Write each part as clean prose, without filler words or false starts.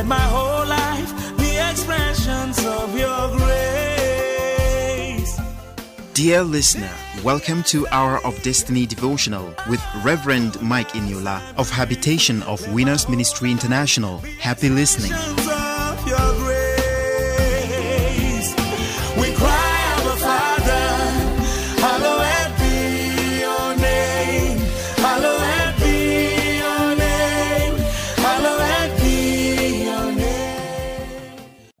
Let my whole life be expressions of your grace. Dear listener, welcome to Hour of Destiny Devotional with Reverend Mike Inyiola of Habitation of Winners Ministry International. Happy listening.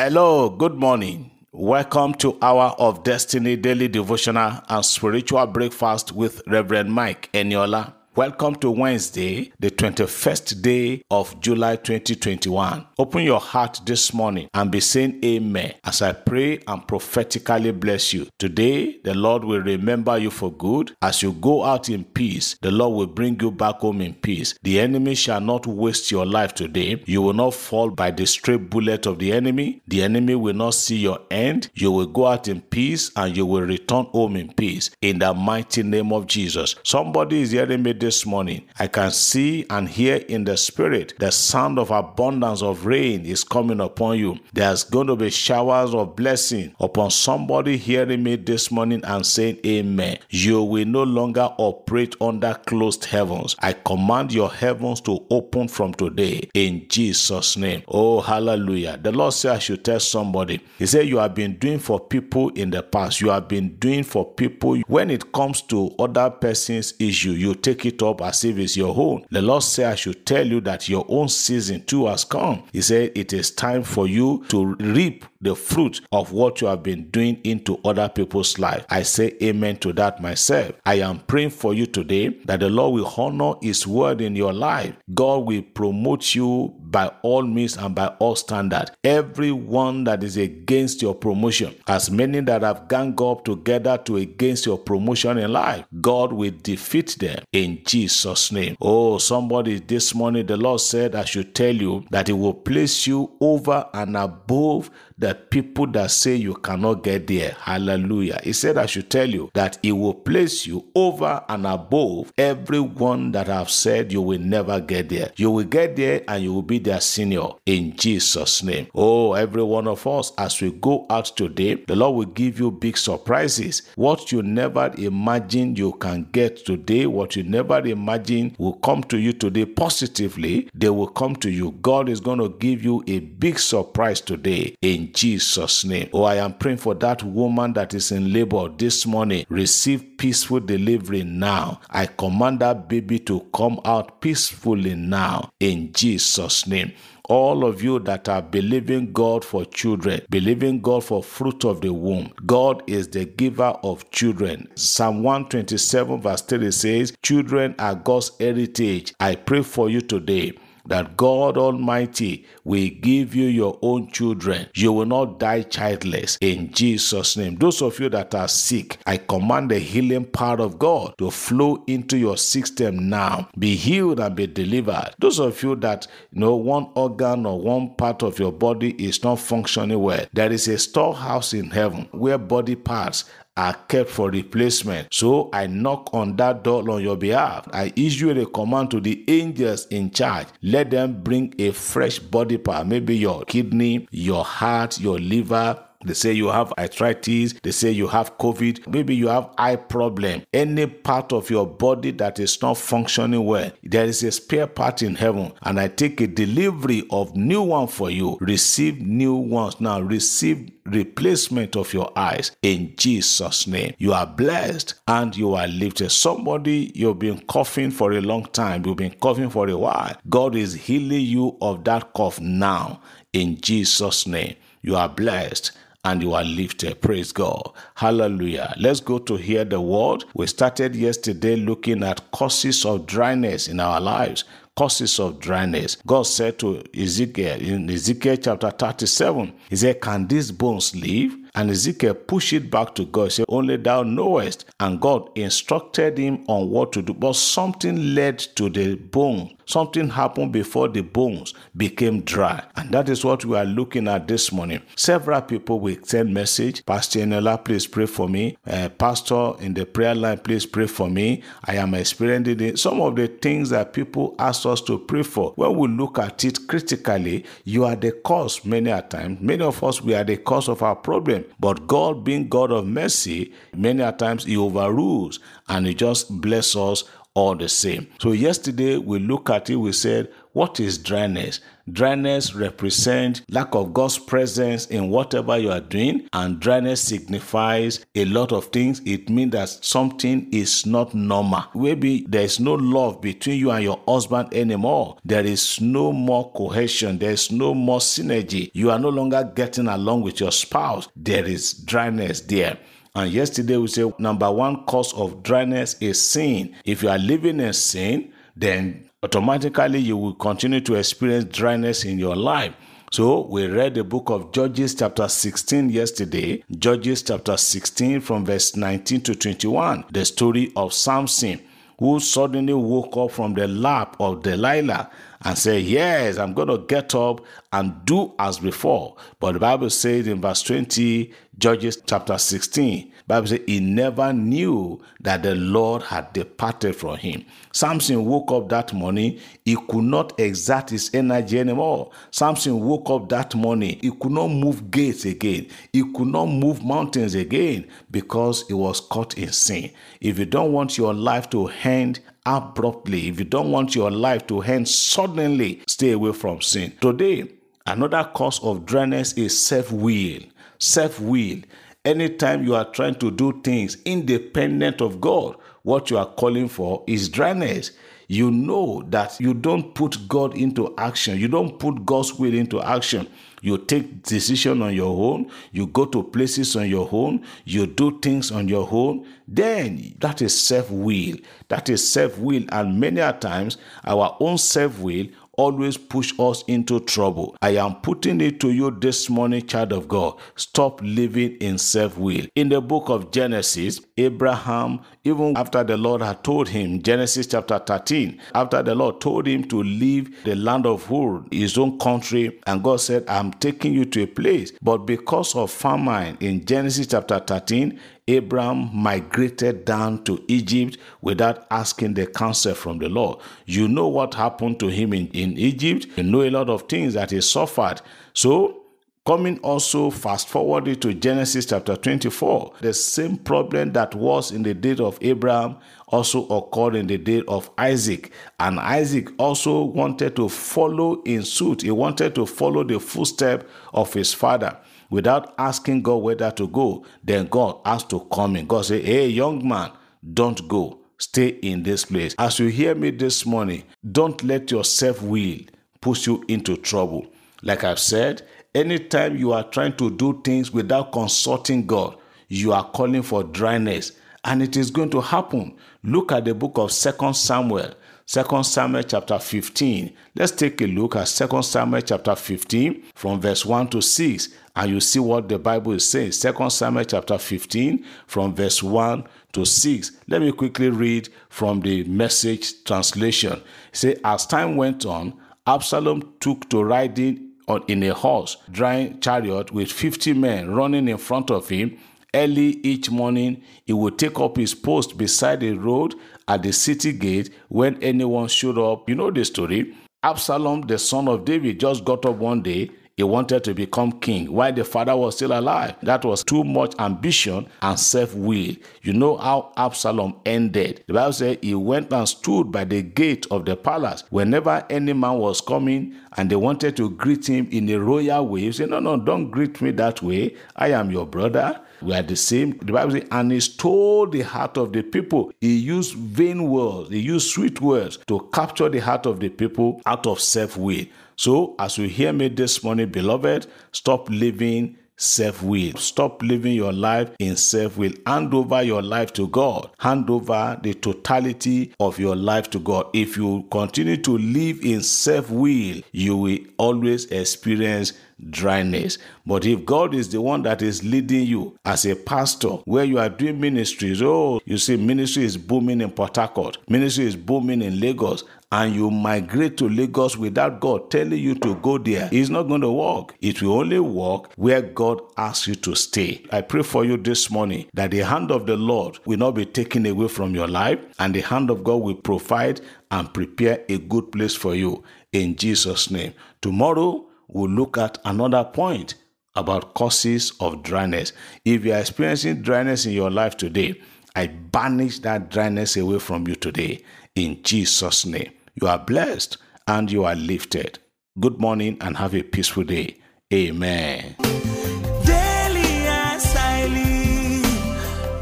Hello, good morning. Welcome to Hour of Destiny Daily Devotional and Spiritual Breakfast with Reverend Mike Inyiola. Welcome to Wednesday, the 21st day of July 2021. Open your heart this morning and be saying amen as I pray and prophetically bless you. Today, the Lord will remember you for good. As you go out in peace, the Lord will bring you back home in peace. The enemy shall not waste your life today. You will not fall by the stray bullet of the enemy. The enemy will not see your end. You will go out in peace and you will return home in peace. In the mighty name of Jesus. Somebody is hearing me this morning. I can see and hear in the spirit the sound of abundance of rain is coming upon you. There's going to be showers of blessing upon somebody hearing me this morning and saying amen. You will no longer operate under closed heavens. I command your heavens to open from today in Jesus' name. Oh, hallelujah. The Lord said I should tell somebody. He said you have been doing for people in the past. You have been doing for people. When it comes to other person's issue, you take it up as if it's your own. The Lord said I should tell you that your own season too has come. He said it is time for you to reap the fruit of what you have been doing into other people's life. I say amen to that myself. I am praying for you today that the Lord will honor His word in your life. God will promote you by all means and by all standards. Everyone that is against your promotion, as many that have ganged up together to against your promotion in life, God will defeat them in Jesus' name. Oh, somebody this morning, the Lord said I should tell you that He will place you over and above the people that say you cannot get there. Hallelujah. He said I should tell you that He will place you over and above everyone that have said you will never get there. You will get there and you will be their senior in Jesus' name. Oh, every one of us, as we go out today, the Lord will give you big surprises. What you never imagined you can get today, what you never imagined will come to you today positively, they will come to you. God is going to give you a big surprise today in Jesus' name. Oh, I am praying for that woman that is in labor this morning. Receive peaceful delivery now. I command that baby to come out peacefully now in Jesus' name. All of you that are believing God for children, believing God for fruit of the womb, God is the giver of children. Psalm 127 verse 3 says, children are God's heritage. I pray for you today that God Almighty will give you your own children. You will not die childless in Jesus' name. Those of you that are sick, I command the healing power of God to flow into your system now. Be healed and be delivered. Those of you that one organ or one part of your body is not functioning well, there is a storehouse in heaven where body parts are kept for replacement. So I knock on that door on your behalf. I issue a command to the angels in charge. Let them bring a fresh body part. Maybe your kidney, your heart, your liver. They say you have arthritis. They say you have COVID. Maybe you have eye problem. Any part of your body that is not functioning well, there is a spare part in heaven. And I take a delivery of new one for you. Receive new ones now. Receive replacement of your eyes in Jesus' name. You are blessed and you are lifted. Somebody, you've been coughing for a long time. You've been coughing for a while. God is healing you of that cough now in Jesus' name. You are blessed and you are lifted. Praise God. Hallelujah. Let's go to hear the word. We started yesterday looking at causes of dryness in our lives. Causes of dryness. God said to Ezekiel in Ezekiel chapter 37, He said, can these bones live? And Ezekiel pushed it back to God. He said, only thou knowest. And God instructed him on what to do. But something led to the bone. something happened before the bones became dry. And that is what we are looking at this morning. Several people will send message. Pastor Inyiola, please pray for me. Pastor in the prayer line, please pray for me. I am experiencing it. Some of the things that people ask us to pray for, when we look at it critically, you are the cause many a time. Many of us, we are the cause of our problem. But God being God of mercy, many a times he overrules and he just blesses us all the same. So yesterday we looked at it, we said, what is dryness? Dryness represents lack of God's presence in whatever you are doing, and dryness signifies a lot of things. It means that something is not normal. Maybe there is no love between you and your husband anymore. There is no more cohesion. There is no more synergy. You are no longer getting along with your spouse. There is dryness there. And yesterday we said, number one cause of dryness is sin. If you are living in sin, then automatically you will continue to experience dryness in your life. So we read the book of Judges chapter 16 yesterday. Judges chapter 16 from verse 19 to 21. The story of Samson, who suddenly woke up from the lap of Delilah and said, yes, I'm going to get up and do as before. But the Bible says in verse 20, Judges chapter 16, Bible says he never knew that the Lord had departed from him. Samson woke up that morning, he could not exert his energy anymore. Samson woke up that morning, he could not move gates again. He could not move mountains again because he was caught in sin. If you don't want your life to end abruptly, if you don't want your life to end suddenly, stay away from sin. Today, another cause of dryness is self-will. Self-will. Anytime you are trying to do things independent of God, what you are calling for is dryness. You know that you don't put God into action. You don't put God's will into action. You take decisions on your own. You go to places on your own. You do things on your own. Then that is self-will. That is self-will. And many a times, our own self-will always push us into trouble. I am putting it to you this morning, child of God. Stop living in self-will. In the book of Genesis, Abraham, even after the Lord had told him, Genesis chapter 13, after the Lord told him to leave the land of Hur, his own country, and God said, I'm taking you to a place. But because of famine in Genesis chapter 13, Abraham migrated down to Egypt without asking the counsel from the Lord. You know what happened to him in Egypt. You know a lot of things that he suffered. So, coming also fast forwarded to Genesis chapter 24, the same problem that was in the day of Abraham also occurred in the day of Isaac. And Isaac also wanted to follow in suit. He wanted to follow the footsteps of his father without asking God whether to go. Then God asked to come in. God said, hey, young man, don't go. Stay in this place. As you hear me this morning, don't let your self-will push you into trouble. Like I've said, anytime you are trying to do things without consulting God, you are calling for dryness. And it is going to happen. Look at the book of 2 Samuel. 2 Samuel chapter 15. Let's take a look at 2 Samuel chapter 15 from verse 1 to 6. And you see what the Bible is saying. 2 Samuel chapter 15 from verse 1 to 6. Let me quickly read from the Message translation. It says, as time went on, Absalom took to riding in a horse-drawn chariot with 50 men running in front of him. Early each morning, he would take up his post beside the road at the city gate when anyone showed up. You know the story. Absalom, the son of David, just got up one day. He wanted to become king while the father was still alive. That was too much ambition and self-will. You know how Absalom ended. The Bible says he went and stood by the gate of the palace. Whenever any man was coming and they wanted to greet him in a royal way, he said, no, don't greet me that way. I am your brother. We are the same. The Bible says, and he stole the heart of the people. He used vain words. He used sweet words to capture the heart of the people out of self-will. So, as you hear me this morning, beloved, stop living self-will. Stop living your life in self-will. Hand over your life to God. Hand over the totality of your life to God. If you continue to live in self-will, you will always experience dryness. But if God is the one that is leading you as a pastor, where you are doing ministries, oh, you see, ministry is booming in Port Harcourt, ministry is booming in Lagos, and you migrate to Lagos without God telling you to go there, it's not going to work. It will only work where God asks you to stay. I pray for you this morning that the hand of the Lord will not be taken away from your life, and the hand of God will provide and prepare a good place for you in Jesus' name. Tomorrow, we'll look at another point about causes of dryness. If you are experiencing dryness in your life today, I banish that dryness away from you today in Jesus' name. You are blessed and you are lifted. Good morning and have a peaceful day. Amen. Daily as I live,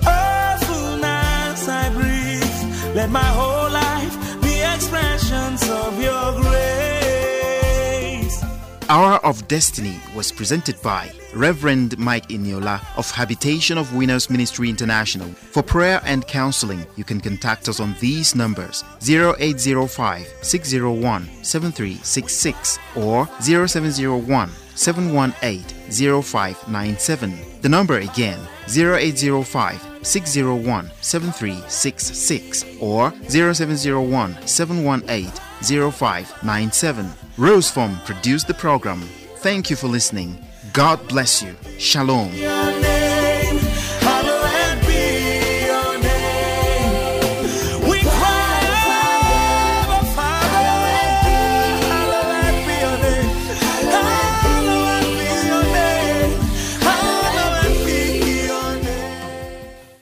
oh, full as I breathe, let my whole life be expressions of your grace. Hour of Destiny was presented by Reverend Mike Inyiola of Habitation of Winners Ministry International. For prayer and counseling, you can contact us on these numbers: 0805-601-7366 or 0701-718-0597. The number again, 0805-601-7366 or 0701-718-0597. Roseform produced the program. Thank you for listening. God bless you. Shalom.